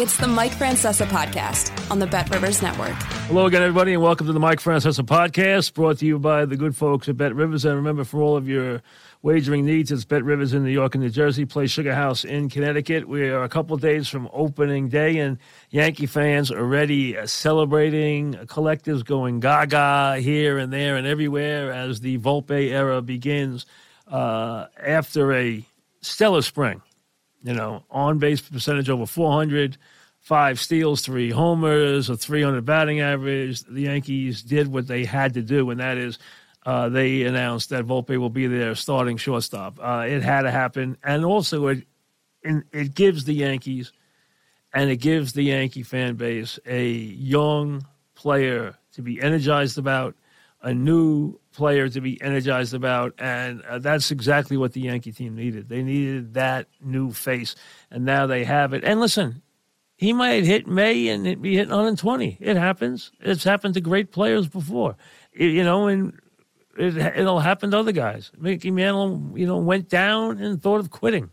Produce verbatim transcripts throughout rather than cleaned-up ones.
It's the Mike Francesa Podcast on the BetRivers Network. Hello again, everybody, and welcome to the Mike Francesa Podcast, brought to you by the good folks at BetRivers. And remember, for all of your wagering needs, it's BetRivers in New York and New Jersey. Play Sugar House in Connecticut. We are a couple of days from opening day, and Yankee fans are already celebrating. Collectives going gaga here and there and everywhere as the Volpe era begins uh, after a stellar spring. You know, on-base percentage over four hundred, five steals, three homers, a three hundred batting average. The Yankees did what they had to do, and that is uh, they announced that Volpe will be their starting shortstop. Uh, it had to happen, and also it in, it gives the Yankees and it gives the Yankee fan base a young player to be energized about, a new player to be energized about, and uh, that's exactly what the Yankee team needed. They needed that new face, and now they have it. And listen, he might hit May and it be hitting one twenty. It happens. It's happened to great players before, it, you know, and it, it'll happen to other guys. Mickey Mantle, you know, went down and thought of quitting,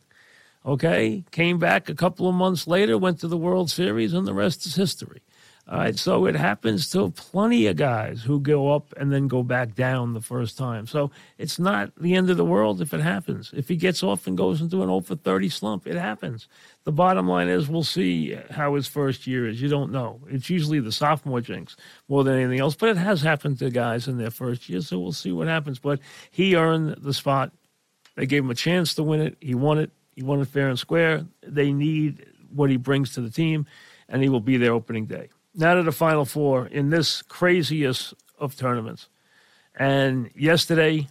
okay? Came back a couple of months later, went to the World Series, and the rest is history. All right, so it happens to plenty of guys who go up and then go back down the first time. So it's not the end of the world if it happens. If he gets off and goes into an oh for thirty slump, it happens. The bottom line is we'll see how his first year is. You don't know. It's usually the sophomore jinx more than anything else, but it has happened to guys in their first year, so we'll see what happens. But he earned the spot. They gave him a chance to win it. He won it. He won it fair and square. They need what he brings to the team, and he will be there opening day. Now to the Final Four in this craziest of tournaments. And yesterday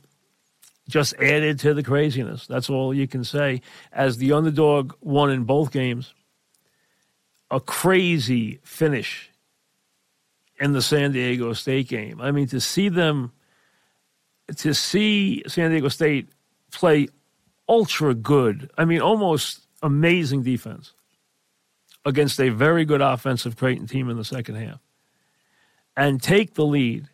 just added to the craziness. That's all you can say. As the underdog won in both games, a crazy finish in the San Diego State game. I mean, to see them, to see San Diego State play ultra good, I mean, almost amazing defense against a very good offensive Creighton team in the second half, and take the lead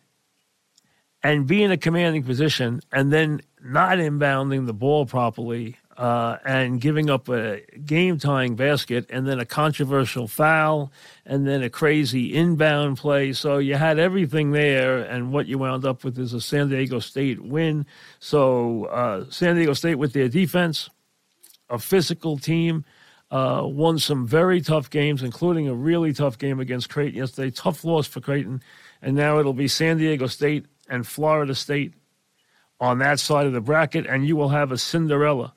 and be in a commanding position and then not inbounding the ball properly uh, and giving up a game-tying basket and then a controversial foul and then a crazy inbound play. So you had everything there, and what you wound up with is a San Diego State win. So uh, San Diego State with their defense, a physical team, Uh, won some very tough games, including a really tough game against Creighton yesterday. Tough loss for Creighton. And now it'll be San Diego State and Florida State on that side of the bracket, and you will have a Cinderella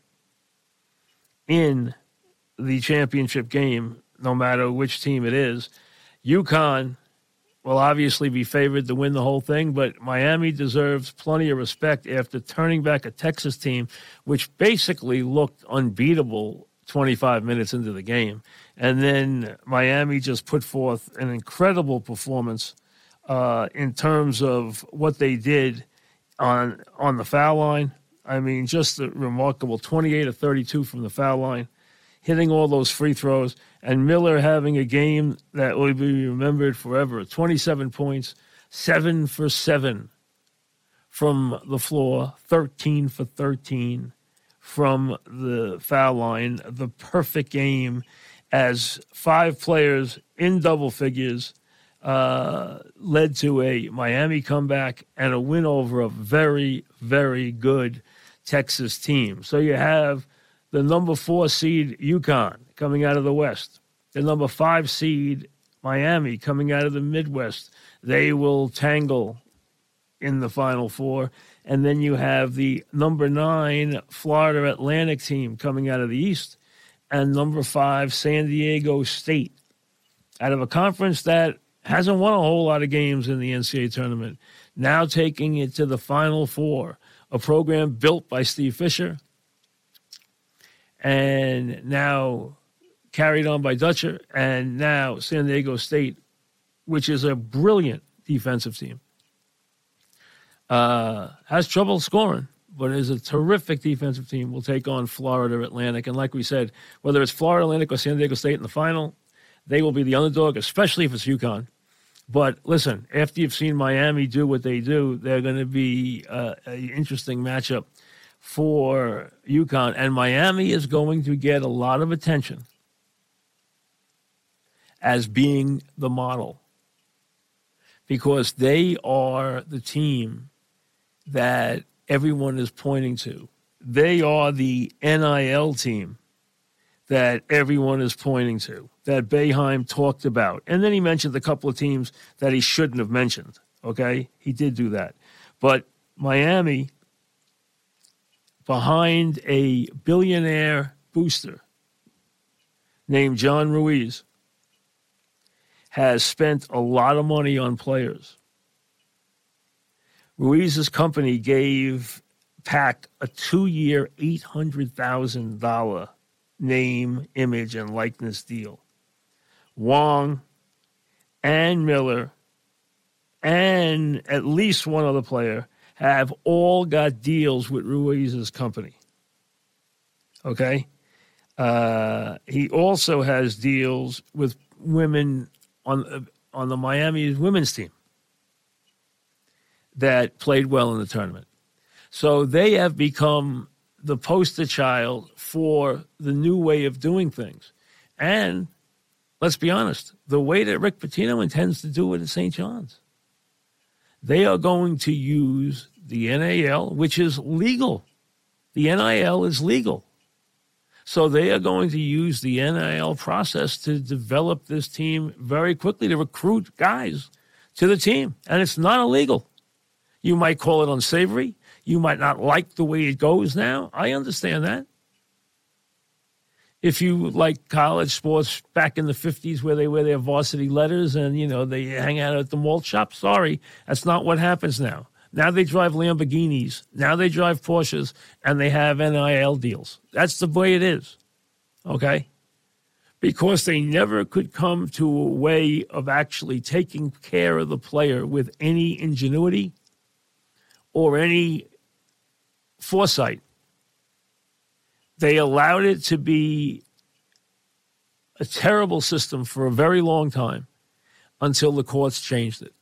in the championship game, no matter which team it is. UConn will obviously be favored to win the whole thing, but Miami deserves plenty of respect after turning back a Texas team, which basically looked unbeatable twenty-five minutes into the game. And then Miami just put forth an incredible performance uh, in terms of what they did on on the foul line. I mean, just a remarkable twenty-eight of thirty-two from the foul line, hitting all those free throws, and Miller having a game that will be remembered forever. twenty-seven points, seven for seven from the floor, thirteen for thirteen. From the foul line, the perfect game as five players in double figures uh, led to a Miami comeback and a win over a very, very good Texas team. So you have the number four seed UConn coming out of the West, the number five seed Miami coming out of the Midwest. They will tangle in the Final Four. And then you have the number nine Florida Atlantic team coming out of the East and number five San Diego State out of a conference that hasn't won a whole lot of games in the N C A A tournament. Now taking it to the Final Four, a program built by Steve Fisher and now carried on by Dutcher, and now San Diego State, which is a brilliant defensive team. Uh, has trouble scoring, but is a terrific defensive team. Will take on Florida Atlantic. And like we said, whether it's Florida Atlantic or San Diego State in the final, they will be the underdog, especially if it's UConn. But listen, after you've seen Miami do what they do, they're going to be uh, an interesting matchup for UConn. And Miami is going to get a lot of attention as being the model because they are the team that everyone is pointing to. They are the N I L team that everyone is pointing to, that Boeheim talked about. And then he mentioned a couple of teams that he shouldn't have mentioned, okay? He did do that. But Miami, behind a billionaire booster named John Ruiz, has spent a lot of money on players. Ruiz's company gave Pack a two-year, eight hundred thousand dollars name, image, and likeness deal. Wong and Miller and at least one other player have all got deals with Ruiz's company. Okay? Uh, he also has deals with women on, on the Miami women's team that played well in the tournament. So they have become the poster child for the new way of doing things. And let's be honest, the way that Rick Pitino intends to do it at Saint John's. They are going to use the N I L, which is legal. The N I L is legal. So they are going to use the N I L process to develop this team very quickly, to recruit guys to the team. And it's not illegal. You might call it unsavory. You might not like the way it goes now. I understand that. If you like college sports back in the fifties where they wear their varsity letters and, you know, they hang out at the malt shop, sorry, that's not what happens now. Now they drive Lamborghinis. Now they drive Porsches, and they have N I L deals. That's the way it is, okay? Because they never could come to a way of actually taking care of the player with any ingenuity or any foresight. They allowed it to be a terrible system for a very long time until the courts changed it.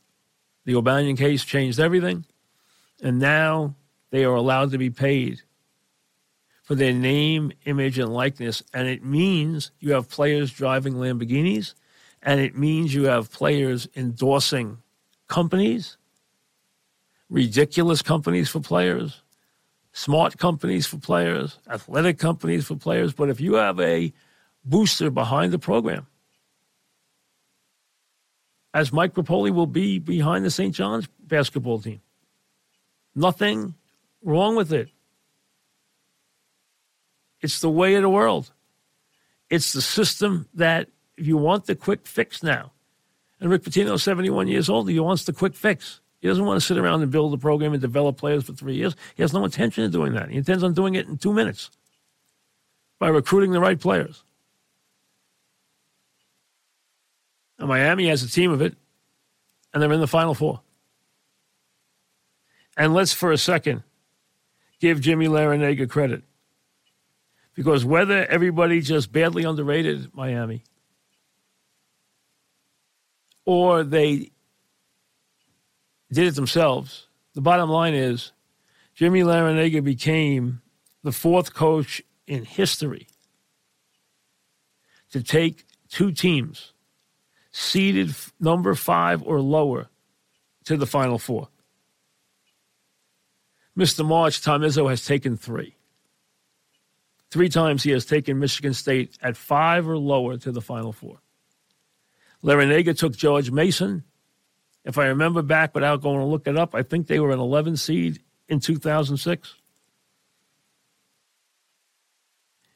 The O'Banion case changed everything, and now they are allowed to be paid for their name, image, and likeness, and it means you have players driving Lamborghinis, and it means you have players endorsing companies, ridiculous companies for players, smart companies for players, athletic companies for players. But if you have a booster behind the program, as Mike Rapoli will be behind the Saint John's basketball team. Nothing wrong with it. It's the way of the world. It's the system that if you want the quick fix now, and Rick Pitino is seventy-one years old, he wants the quick fix. He doesn't want to sit around and build a program and develop players for three years. He has no intention of doing that. He intends on doing it in two minutes by recruiting the right players. And Miami has a team of it, and they're in the Final Four. And let's, for a second, give Jimmy Larrañaga credit. Because whether everybody just badly underrated Miami or they did it themselves, the bottom line is Jimmy Larrañaga became the fourth coach in history to take two teams seeded number five or lower to the Final Four. Mister March, Tom Izzo, has taken three. Three times he has taken Michigan State at five or lower to the Final Four. Larrañaga took George Mason. If I remember back without going to look it up, I think they were an eleven seed in two thousand six.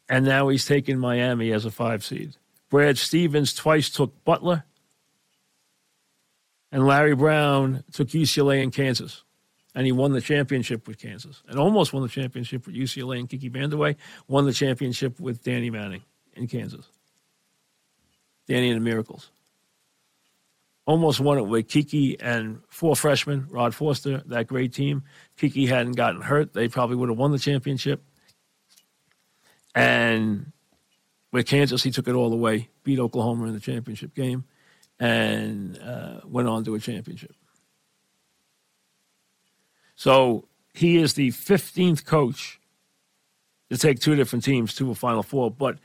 And now he's taken Miami as a five seed. Brad Stevens twice took Butler. And Larry Brown took U C L A and Kansas. And he won the championship with Kansas. And almost won the championship with U C L A and Kiki Vandeweghe. Won the championship with Danny Manning in Kansas. Danny and the Miracles. Almost won it with Kiki and four freshmen, Rod Forster, that great team. Kiki hadn't gotten hurt. They probably would have won the championship. And with Kansas, he took it all the way, beat Oklahoma in the championship game, and uh, went on to a championship. So he is the fifteenth coach to take two different teams to a Final Four, but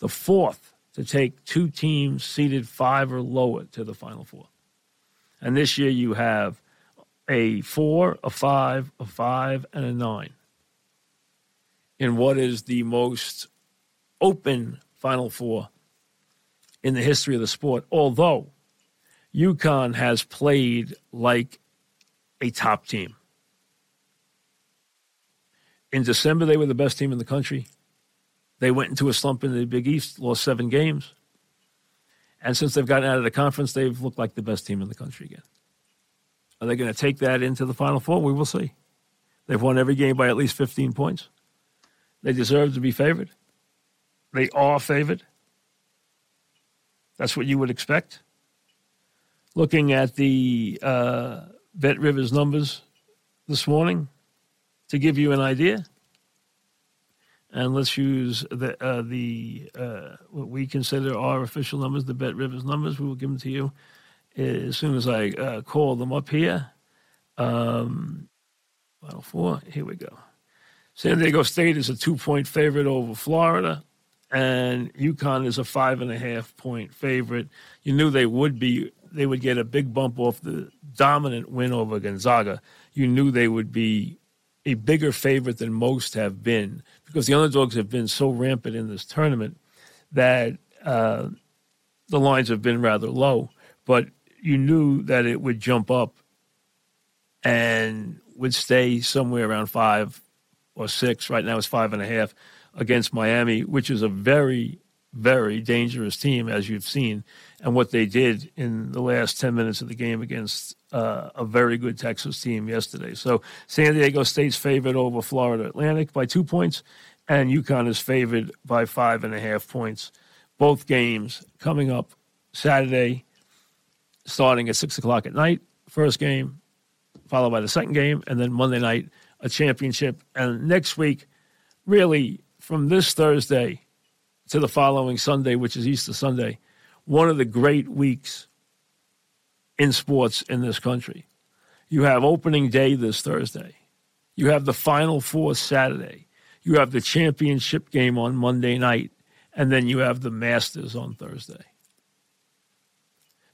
the fourth to take two teams seeded five or lower to the Final Four. And this year you have a four, a five, a five, and a nine in what is the most open Final Four in the history of the sport, although UConn has played like a top team. In December, they were the best team in the country. They went into a slump in the Big East, lost seven games. And since they've gotten out of the conference, they've looked like the best team in the country again. Are they going to take that into the Final Four? We will see. They've won every game by at least fifteen points. They deserve to be favored. They are favored. That's what you would expect. Looking at the uh, BetRivers numbers this morning to give you an idea, and let's use the uh, the uh, what we consider our official numbers, the BetRivers numbers. We will give them to you as soon as I uh, call them up here. Um, Final Four, here we go. San Diego State is a two-point favorite over Florida, and UConn is a five-and-a-half-point favorite. You knew they would be. They would get a big bump off the dominant win over Gonzaga. You knew they would be a bigger favorite than most have been, because the underdogs have been so rampant in this tournament that uh, the lines have been rather low. But you knew that it would jump up and would stay somewhere around five or six. Right now it's five and a half against Miami, which is a very, very dangerous team, as you've seen, and what they did in the last ten minutes of the game against uh, a very good Texas team yesterday. So San Diego State's favored over Florida Atlantic by two points, and UConn is favored by five and a half points. Both games coming up Saturday, starting at six o'clock at night, first game, followed by the second game, and then Monday night, a championship. And next week, really, from this Thursday to the following Sunday, which is Easter Sunday, one of the great weeks in sports in this country. You have opening day this Thursday. You have the Final Four Saturday. You have the championship game on Monday night. And then you have the Masters on Thursday.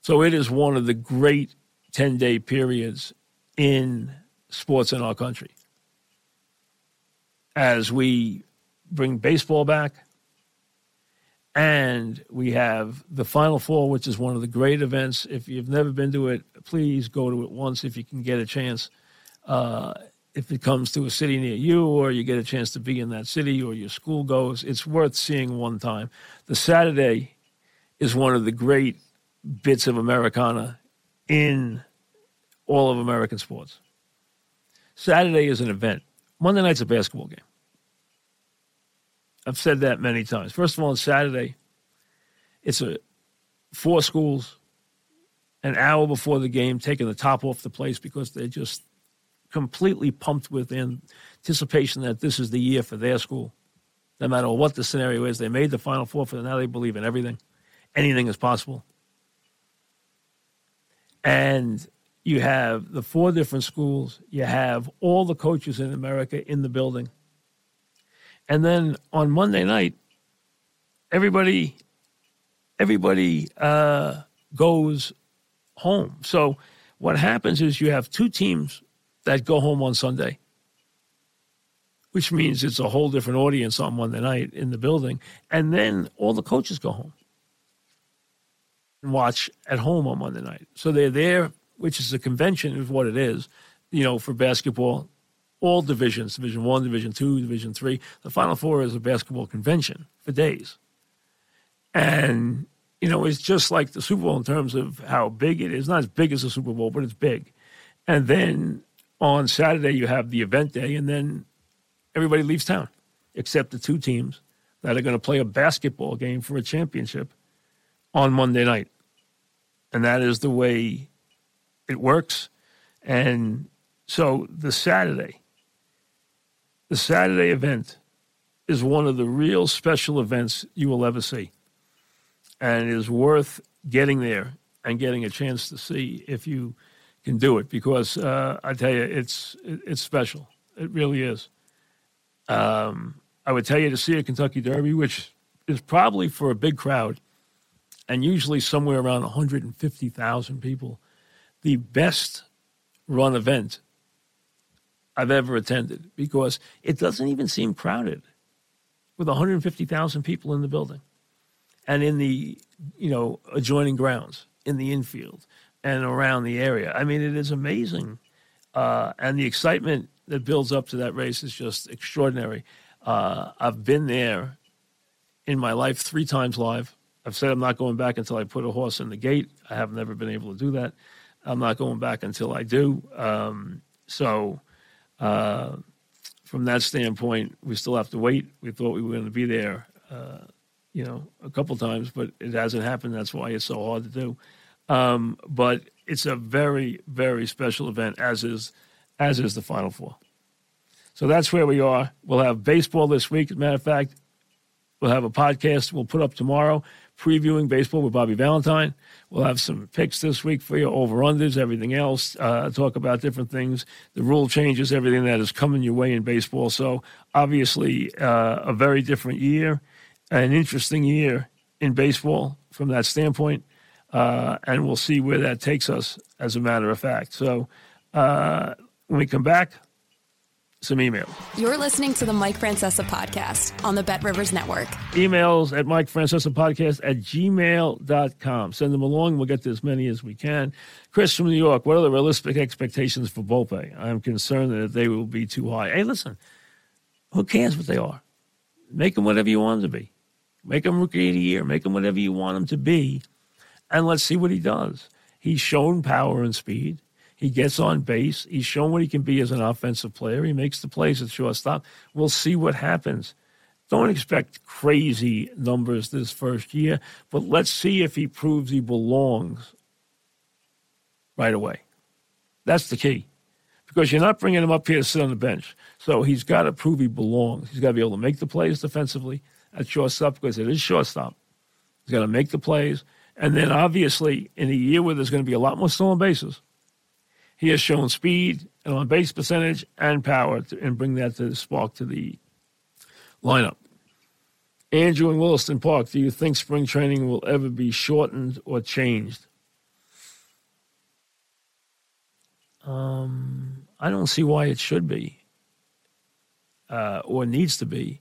So it is one of the great ten-day periods in sports in our country. As we bring baseball back, and we have the Final Four, which is one of the great events. If you've never been to it, please go to it once if you can get a chance. Uh, if it comes to a city near you, or you get a chance to be in that city, or your school goes, it's worth seeing one time. The Saturday is one of the great bits of Americana in all of American sports. Saturday is an event. Monday night's a basketball game. I've said that many times. First of all, on Saturday, it's a four schools, an hour before the game, taking the top off the place because they're just completely pumped with anticipation that this is the year for their school. No matter what the scenario is, they made the Final Four, for now they believe in everything. Anything is possible. And you have the four different schools. You have all the coaches in America in the building. And then on Monday night, everybody everybody uh, goes home. So what happens is you have two teams that go home on Sunday, which means it's a whole different audience on Monday night in the building. And then all the coaches go home. and watch at home on Monday night. So they're there, which is a convention of what it is, you know, for basketball, all divisions, Division One, Division Two, Division Three. The Final Four is a basketball convention for days. And, you know, it's just like the Super Bowl in terms of how big it is. Not as big as the Super Bowl, but it's big. And then on Saturday you have the event day, and then everybody leaves town except the two teams that are going to play a basketball game for a championship on Monday night. And that is the way it works. And so the Saturday, the Saturday event is one of the real special events you will ever see. And it is worth getting there and getting a chance to see if you can do it, because uh, I tell you, it's it's special. It really is. Um, I would tell you to see a Kentucky Derby, which is probably for a big crowd, and usually somewhere around one hundred fifty thousand people, the best run event I've ever attended, because it doesn't even seem crowded with one hundred fifty thousand people in the building and in the, you know, adjoining grounds, in the infield and around the area. I mean, it is amazing. Uh, and the excitement that builds up to that race is just extraordinary. Uh, I've been there in my life three times live. I've said I'm not going back until I put a horse in the gate. I have never been able to do that. I'm not going back until I do. Um, so uh, from that standpoint, we still have to wait. We thought we were going to be there, uh, you know, a couple times, but it hasn't happened. That's why it's so hard to do. Um, but it's a very, very special event, as is as is the Final Four. So that's where we are. We'll have baseball this week. As a matter of fact, we'll have a podcast we'll put up tomorrow previewing baseball with Bobby Valentine. We'll have some picks this week for you, over-unders, everything else, uh, talk about different things, the rule changes, everything that is coming your way in baseball. So obviously uh, a very different year, an interesting year in baseball from that standpoint, uh, and we'll see where that takes us, as a matter of fact. So uh, when we come back, some email. You're listening to the Mike Francesa Podcast on the Bet Rivers Network. Emails at Mike Francesa Podcast at gmail dot com. Send them along. We'll get to as many as we can. Chris from New York, what are the realistic expectations for Volpe? I'm concerned that they will be too high. Hey, listen, who cares what they are? Make them whatever you want them to be. Make them rookie of the year. Make them whatever you want them to be. And let's see what he does. He's shown power and speed. He gets on base. He's shown what he can be as an offensive player. He makes the plays at shortstop. We'll see what happens. Don't expect crazy numbers this first year, but let's see if he proves he belongs right away. That's the key, because you're not bringing him up here to sit on the bench. So he's got to prove he belongs. He's got to be able to make the plays defensively at shortstop, because it is shortstop. He's got to make the plays. And then, obviously, in a year where there's going to be a lot more stolen bases, he has shown speed and on-base percentage and power to, and bring that to the spark to the lineup. Andrew in Williston Park, do you think spring training will ever be shortened or changed? Um, I don't see why it should be uh, or needs to be.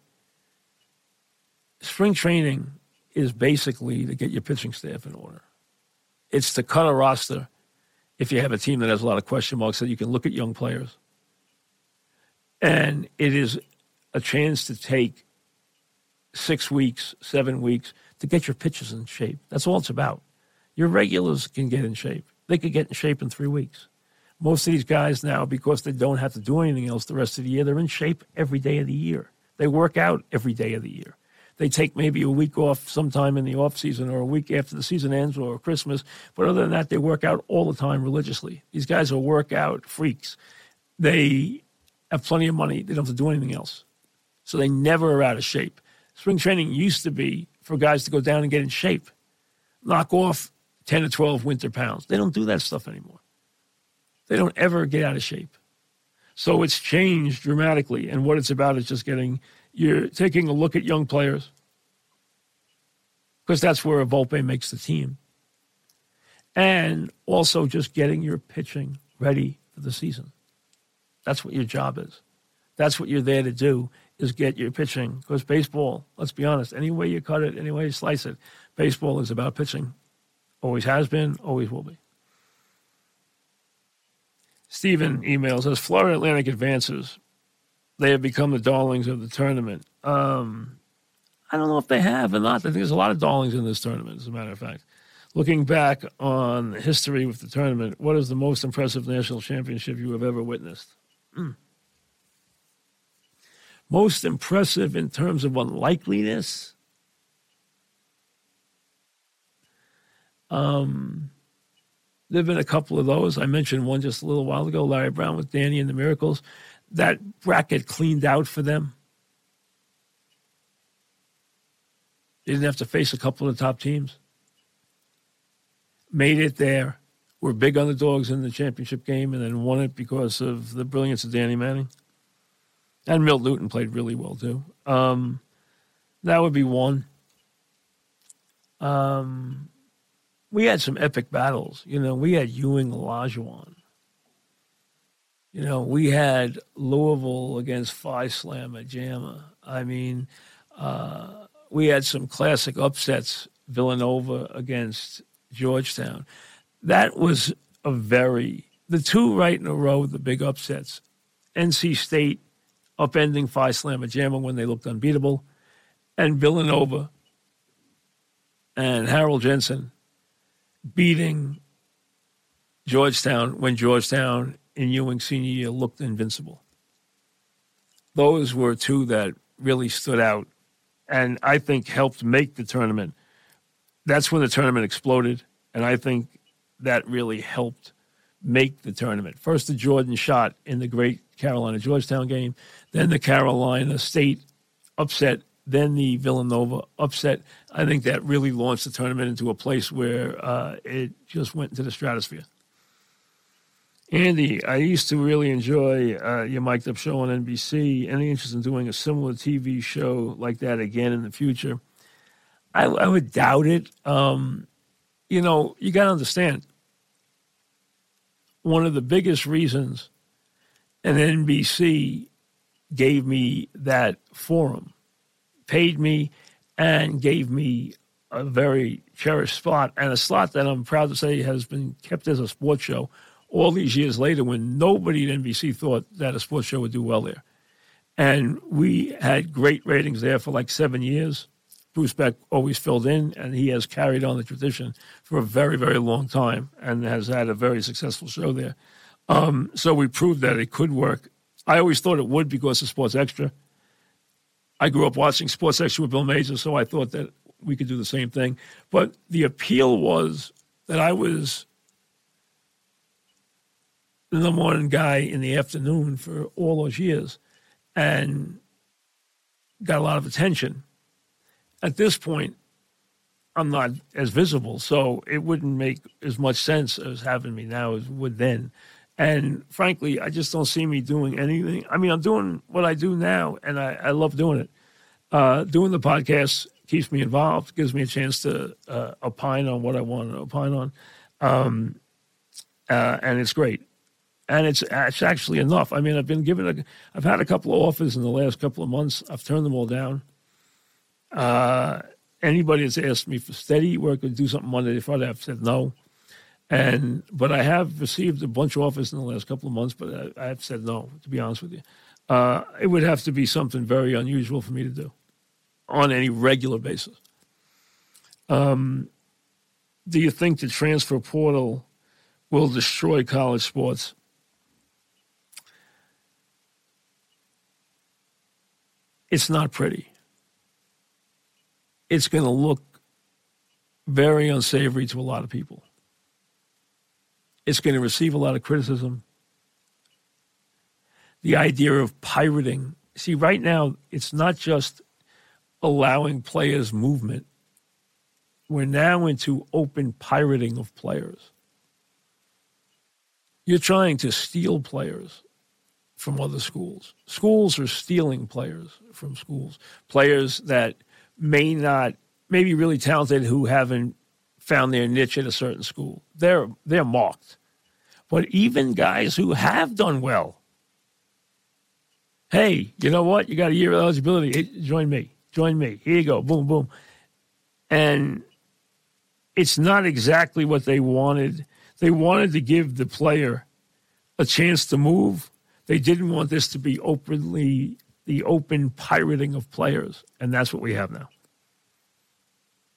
Spring training is basically to get your pitching staff in order. It's to cut a roster if you have a team that has a lot of question marks, so you can look at young players. And it is a chance to take six weeks, seven weeks to get your pitchers in shape. That's all it's about. Your regulars can get in shape. They could get in shape in three weeks. Most of these guys now, because they don't have to do anything else the rest of the year, they're in shape every day of the year. They work out every day of the year. They take maybe a week off sometime in the off season, or a week after the season ends, or Christmas. But other than that, they work out all the time religiously. These guys are workout freaks. They have plenty of money. They don't have to do anything else. So they never are out of shape. Spring training used to be for guys to go down and get in shape, knock off ten to twelve winter pounds. They don't do that stuff anymore. They don't ever get out of shape. So it's changed dramatically. And what it's about is just getting... You're taking a look at young players, because that's where a Volpe makes the team. And also just getting your pitching ready for the season. That's what your job is. That's what you're there to do, is get your pitching. Because baseball, let's be honest, any way you cut it, any way you slice it, baseball is about pitching Always has been, always will be. Steven emails us, Florida Atlantic advances. They have become the darlings of the tournament. Um, I don't know if they have or not. I think there's a lot of darlings in this tournament, as a matter of fact. Looking back on history with the tournament, what is the most impressive national championship you have ever witnessed? Mm. Most impressive in terms of unlikeliness? Um, there have been a couple of those. I mentioned one just a little while ago, Larry Brown with Danny and the Miracles. That bracket cleaned out for them. They didn't have to face a couple of the top teams. Made it there. Were big underdogs in the championship game and then won it because of the brilliance of Danny Manning. And Milt Newton played really well, too. Um, that would be one. Um, we had some epic battles. You know, we had Ewing Olajuwon. You know, we had Louisville against Phi Slamma Jamma. I mean, uh, we had some classic upsets, Villanova against Georgetown. That was a very, the two right in a row, the big upsets. N C State upending Phi Slamma Jamma when they looked unbeatable, and Villanova and Harold Jensen beating Georgetown when Georgetown in Ewing senior year looked invincible. Those were two that really stood out and I think helped make the tournament. That's when the tournament exploded, and I think that really helped make the tournament. First, the Jordan shot in the great Carolina-Georgetown game, then the Carolina State upset, then the Villanova upset. I think that really launched the tournament into a place where uh, it just went into the stratosphere. Andy, I used to really enjoy uh, your mic'd up show on N B C. Any interest in doing a similar T V show like that again in the future? I, I would doubt it. Um, you know, you got to understand, one of the biggest reasons and N B C gave me that forum, paid me, and gave me a very cherished spot, and a slot that I'm proud to say has been kept as a sports show all these years later when nobody at N B C thought that a sports show would do well there. And we had great ratings there for like seven years. Bruce Beck always filled in, and he has carried on the tradition for a very, very long time and has had a very successful show there. Um, so we proved that it could work. I always thought it would because of Sports Extra. I grew up watching Sports Extra with Bill Major, so I thought that we could do the same thing. But the appeal was that I was the number one guy in the afternoon for all those years and got a lot of attention. At this point, I'm not as visible, so it wouldn't make as much sense as having me now as it would then. And frankly, I just don't see me doing anything. I mean, I'm doing what I do now, and I, I love doing it. Uh, doing the podcast keeps me involved, gives me a chance to uh, opine on what I want to opine on, um, uh, and it's great. And it's, it's actually enough. I mean, I've been given a, I've had a couple of offers in the last couple of months. I've turned them all down. Uh, anybody that's asked me for steady work or do something Monday to Friday, I've said no. And but I have received a bunch of offers in the last couple of months, but I, I have said no, to be honest with you. Uh, it would have to be something very unusual for me to do on any regular basis. Um, do you think the transfer portal will destroy college sports? It's not pretty. It's going to look very unsavory to a lot of people. It's going to receive a lot of criticism. The idea of pirating. See, right now, it's not just allowing players' movement. We're now into open pirating of players. You're trying to steal players from other schools. Schools are stealing players from schools. Players that may not, maybe really talented who haven't found their niche at a certain school. They're they're marked. But even guys who have done well, hey, you know what? You got a year of eligibility. Hey, join me. Join me. Here you go. Boom, boom. And it's not exactly what they wanted. They wanted to give the player a chance to move. They didn't want this to be openly the open pirating of players, and that's what we have now.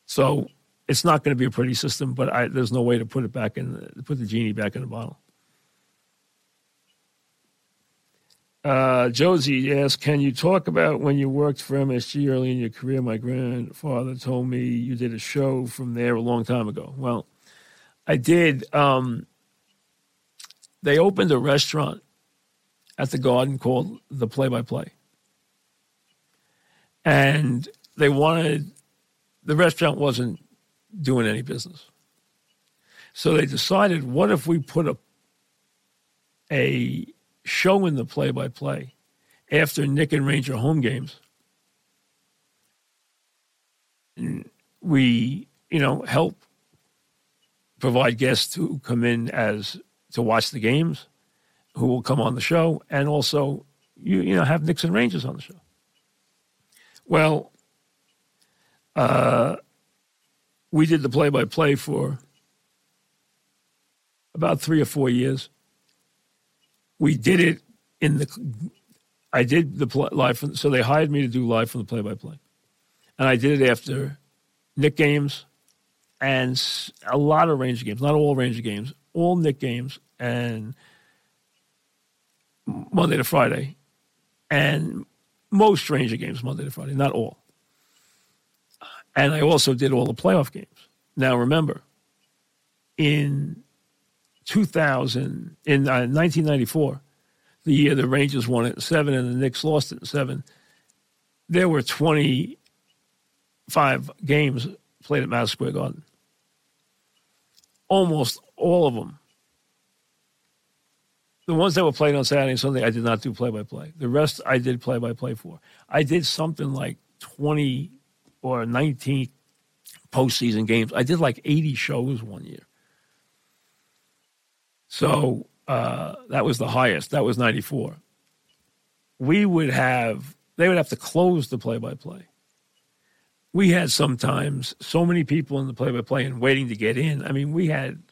So it's not going to be a pretty system, but I, there's no way to put it back in, put the genie back in the bottle. Uh, Josie asked, can you talk about when you worked for M S G early in your career? My grandfather told me you did a show from there a long time ago. Well, I did. Um, they opened a restaurant at the Garden called The Play by Play. And they wanted, the restaurant wasn't doing any business. So they decided, what if we put a, a show in the Play by Play after Nick and Ranger home games? And we, you know, help provide guests who come in as to watch the games, who will come on the show, and also, you you know, have Knicks and Rangers on the show. Well, uh, we did the play-by-play for about three or four years. We did it in the, I did the play, live from, so they hired me to do live from the play-by-play. And I did it after Knick games and a lot of Ranger games, not all Ranger games, all Knick games, and Monday to Friday, and most Ranger games Monday to Friday, not all. And I also did all the playoff games. Now, remember, in two thousand, in uh, nineteen ninety-four, the year the Rangers won it in seven and the Knicks lost it in seven, there were twenty-five games played at Madison Square Garden. Almost all of them. The ones that were played on Saturday and Sunday, I did not do play-by-play. The rest I did play-by-play for. I did something like twenty or nineteen postseason games. I did like eighty shows one year. So uh, that was the highest. That was ninety-four. We would have, they would have to close the play-by-play. We had sometimes so many people in the play-by-play and waiting to get in. I mean, we had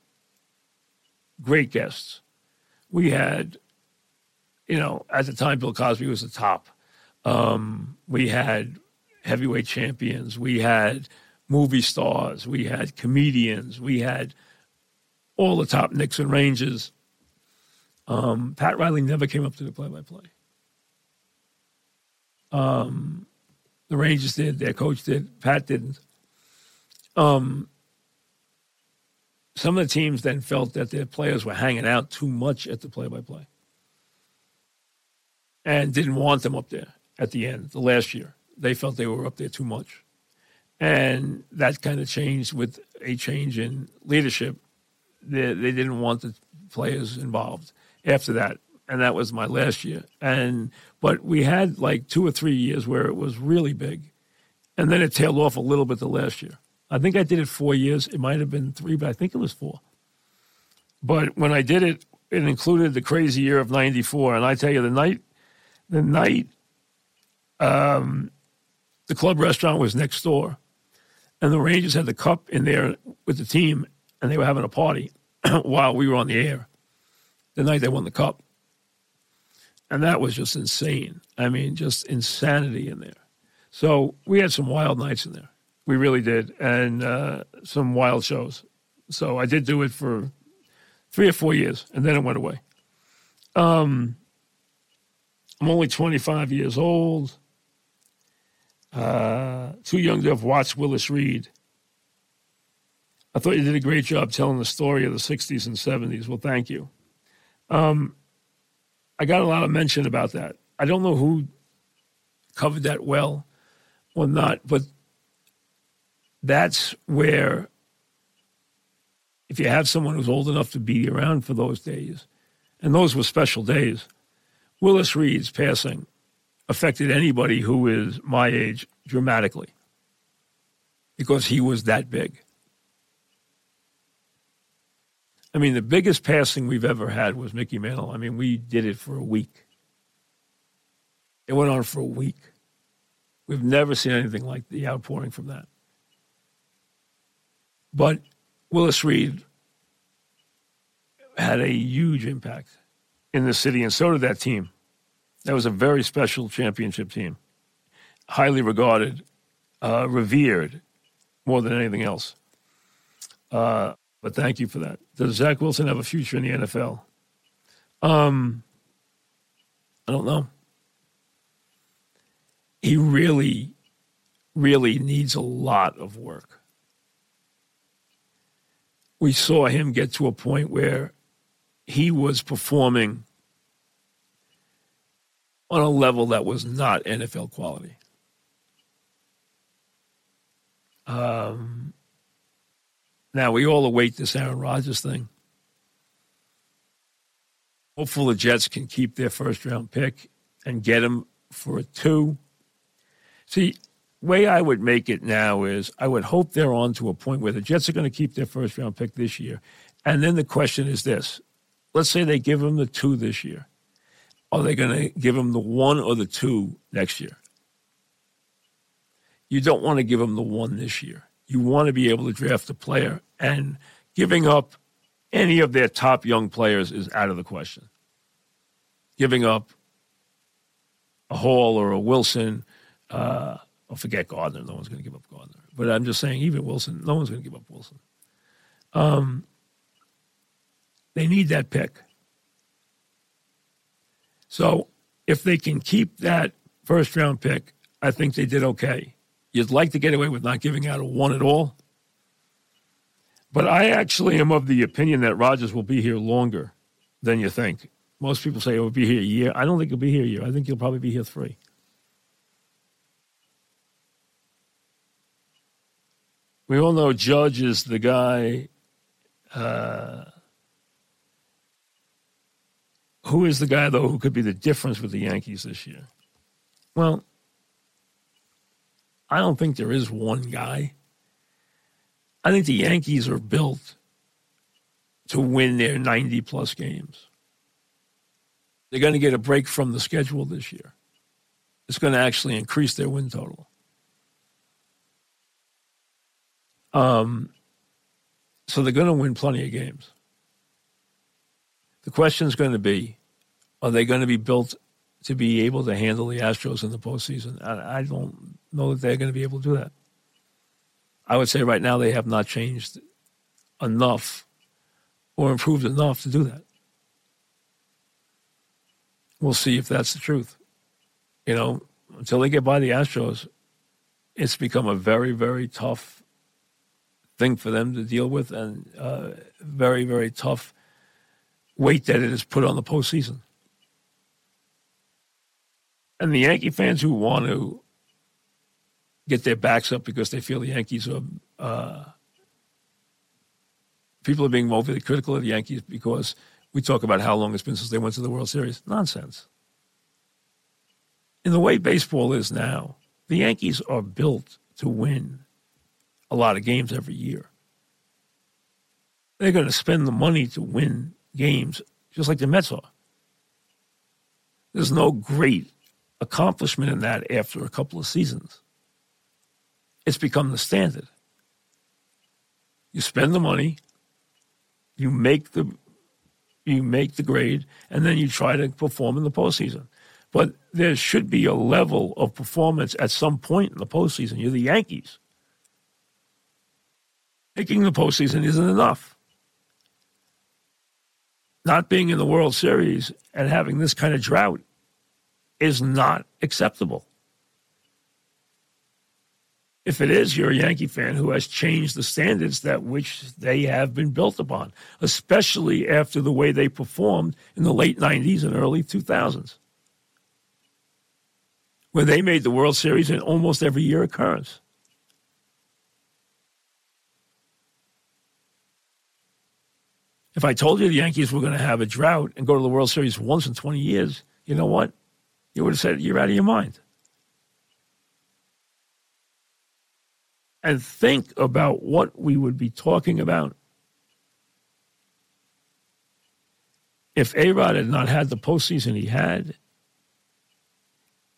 great guests. We had, you know, at the time, Bill Cosby was the top. Um, we had heavyweight champions. We had movie stars. We had comedians. We had all the top Knicks and Rangers. Um, Pat Riley never came up to the play-by-play. Um, the Rangers did. Their coach did. Pat didn't. Um Some of the teams then felt that their players were hanging out too much at the play-by-play and didn't want them up there at the end, the last year. They felt they were up there too much. And that kind of changed with a change in leadership. They, they didn't want the players involved after that, and that was my last year. And but we had like two or three years where it was really big, and then it tailed off a little bit the last year. I think I did it four years. It might have been three, but I think it was four. But when I did it, it included the crazy year of ninety-four. And I tell you, the night, the night, um, the club restaurant was next door, and the Rangers had the cup in there with the team, and they were having a party while we were on the air. The night they won the cup, and that was just insane. I mean, just insanity in there. So we had some wild nights in there. We really did, and uh, some wild shows. So I did do it for three or four years, and then it went away. Um, I'm only twenty-five years old. Uh, too young to have watched Willis Reed. I thought you did a great job telling the story of the sixties and seventies. Well, thank you. Um, I got a lot of mention about that. I don't know who covered that well or not, but that's where, if you have someone who's old enough to be around for those days, and those were special days, Willis Reed's passing affected anybody who is my age dramatically because he was that big. I mean, the biggest passing we've ever had was Mickey Mantle. I mean, we did it for a week. It went on for a week. We've never seen anything like the outpouring from that. But Willis Reed had a huge impact in the city, and so did that team. That was a very special championship team, highly regarded, uh, revered more than anything else. Uh, but thank you for that. Does Zach Wilson have a future in the N F L? Um, I don't know. He really, really needs a lot of work. We saw him get to a point where he was performing on a level that was not N F L quality. Um, now, we all await this Aaron Rodgers thing. Hopefully, the Jets can keep their first-round pick and get him for a two. See, way I would make it now is I would hope they're on to a point where the Jets are going to keep their first-round pick this year. And then the question is this. Let's say they give him the two this year. Are they going to give him the one or the two next year? You don't want to give him the one this year. You want to be able to draft a player, and giving up any of their top young players is out of the question. Giving up a Hall or a Wilson, uh, or forget Gardner, no one's going to give up Gardner. But I'm just saying, even Wilson, no one's going to give up Wilson. Um, they need that pick. So if they can keep that first-round pick, I think they did okay. You'd like to get away with not giving out a one at all. But I actually am of the opinion that Rodgers will be here longer than you think. Most people say he'll be here a year. I don't think he'll be here a year. I think he'll probably be here three. We all know Judge is the guy. Uh, who is the guy, though, who could be the difference with the Yankees this year? Well, I don't think there is one guy. I think the Yankees are built to win their ninety-plus games. They're going to get a break from the schedule this year. It's going to actually increase their win total. Um, so they're going to win plenty of games. The question is going to be, are they going to be built to be able to handle the Astros in the postseason? I, I don't know that they're going to be able to do that. I would say right now they have not changed enough or improved enough to do that. We'll see if that's the truth. You know, until they get by the Astros, it's become a very, very tough thing for them to deal with, and uh, very, very tough weight that it has put on the postseason. And the Yankee fans who want to get their backs up because they feel the Yankees are... Uh, people are being overly critical of the Yankees because we talk about how long it's been since they went to the World Series. Nonsense. In the way baseball is now, the Yankees are built to win a lot of games every year. They're going to spend the money to win games just like the Mets are. There's no great accomplishment in that after a couple of seasons. It's become the standard. You spend the money, you make the you make the grade, and then you try to perform in the postseason. But there should be a level of performance at some point in the postseason. You're the Yankees. Making the postseason isn't enough. Not being in the World Series and having this kind of drought is not acceptable. If it is, you're a Yankee fan who has changed the standards that which they have been built upon, especially after the way they performed in the late nineties and early two thousands, where they made the World Series an almost every year occurrence. If I told you the Yankees were going to have a drought and go to the World Series once in twenty years, you know what? You would have said you're out of your mind. And think about what we would be talking about if A-Rod had not had the postseason he had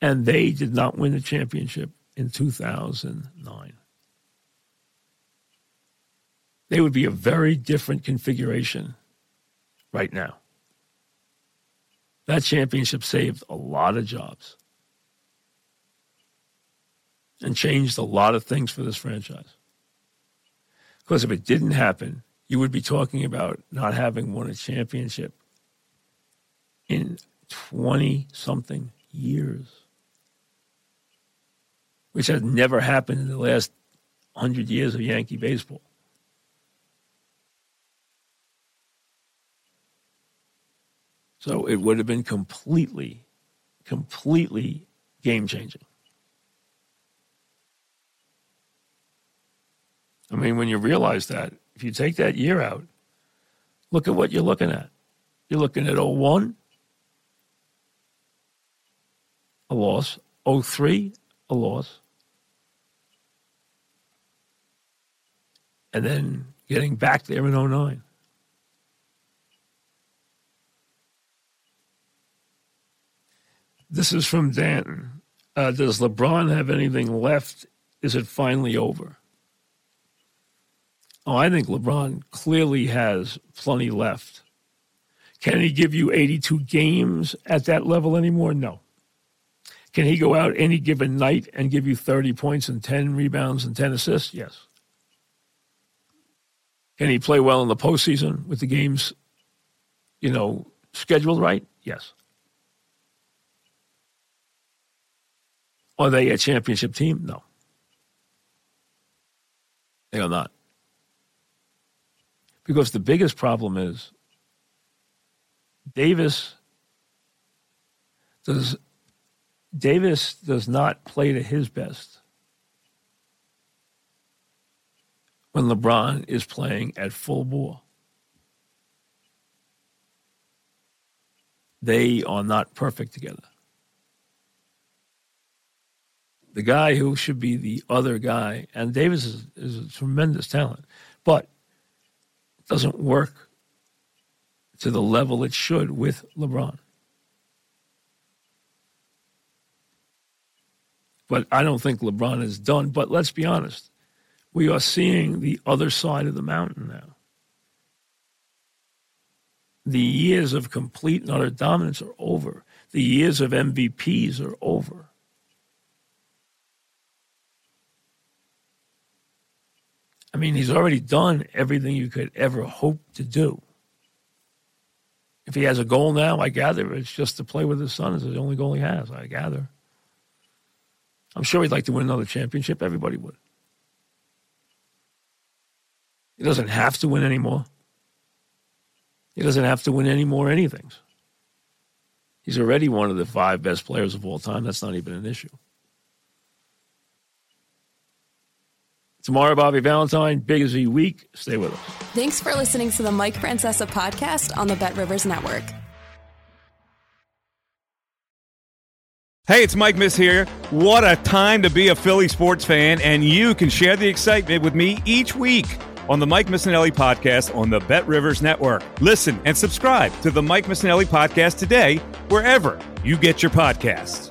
and they did not win the championship in two thousand nine. they would be a very different configuration right now. That championship saved a lot of jobs and changed a lot of things for this franchise. Of course, if it didn't happen, you would be talking about not having won a championship in twenty-something years, which has never happened in the last one hundred years of Yankee baseball. So it would have been completely, completely game-changing. I mean, when you realize that, if you take that year out, look at what you're looking at. You're looking at oh one, a loss, oh three, a loss, and then getting back there in oh nine. This is from Danton. Uh, does LeBron have anything left? Is it finally over? Oh, I think LeBron clearly has plenty left. Can he give you eighty-two games at that level anymore? No. Can he go out any given night and give you thirty points and ten rebounds and ten assists? Yes. Can he play well in the postseason with the games, you know, scheduled right? Yes. Are they a championship team? No. They are not. Because the biggest problem is Davis does Davis does not play to his best when LeBron is playing at full bore. They are not perfect together. The guy who should be the other guy, and Davis is, is a tremendous talent, but it doesn't work to the level it should with LeBron. But I don't think LeBron is done. But let's be honest, we are seeing the other side of the mountain now. The years of complete and utter dominance are over. The years of M V Ps are over. I mean, he's already done everything you could ever hope to do. If he has a goal now, I gather it's just to play with his son. It's the only goal he has, I gather. I'm sure he'd like to win another championship. Everybody would. He doesn't have to win anymore. He doesn't have to win any more anything. He's already one of the five best players of all time. That's not even an issue. Tomorrow, Bobby Valentine, Big Izzy Week. Stay with us. Thanks for listening to the Mike Francesa podcast on the BetRivers Network. Hey, it's Mike Miss here. What a time to be a Philly sports fan, and you can share the excitement with me each week on the Mike Missinelli podcast on the BetRivers Network. Listen and subscribe to the Mike Missinelli podcast today, wherever you get your podcasts.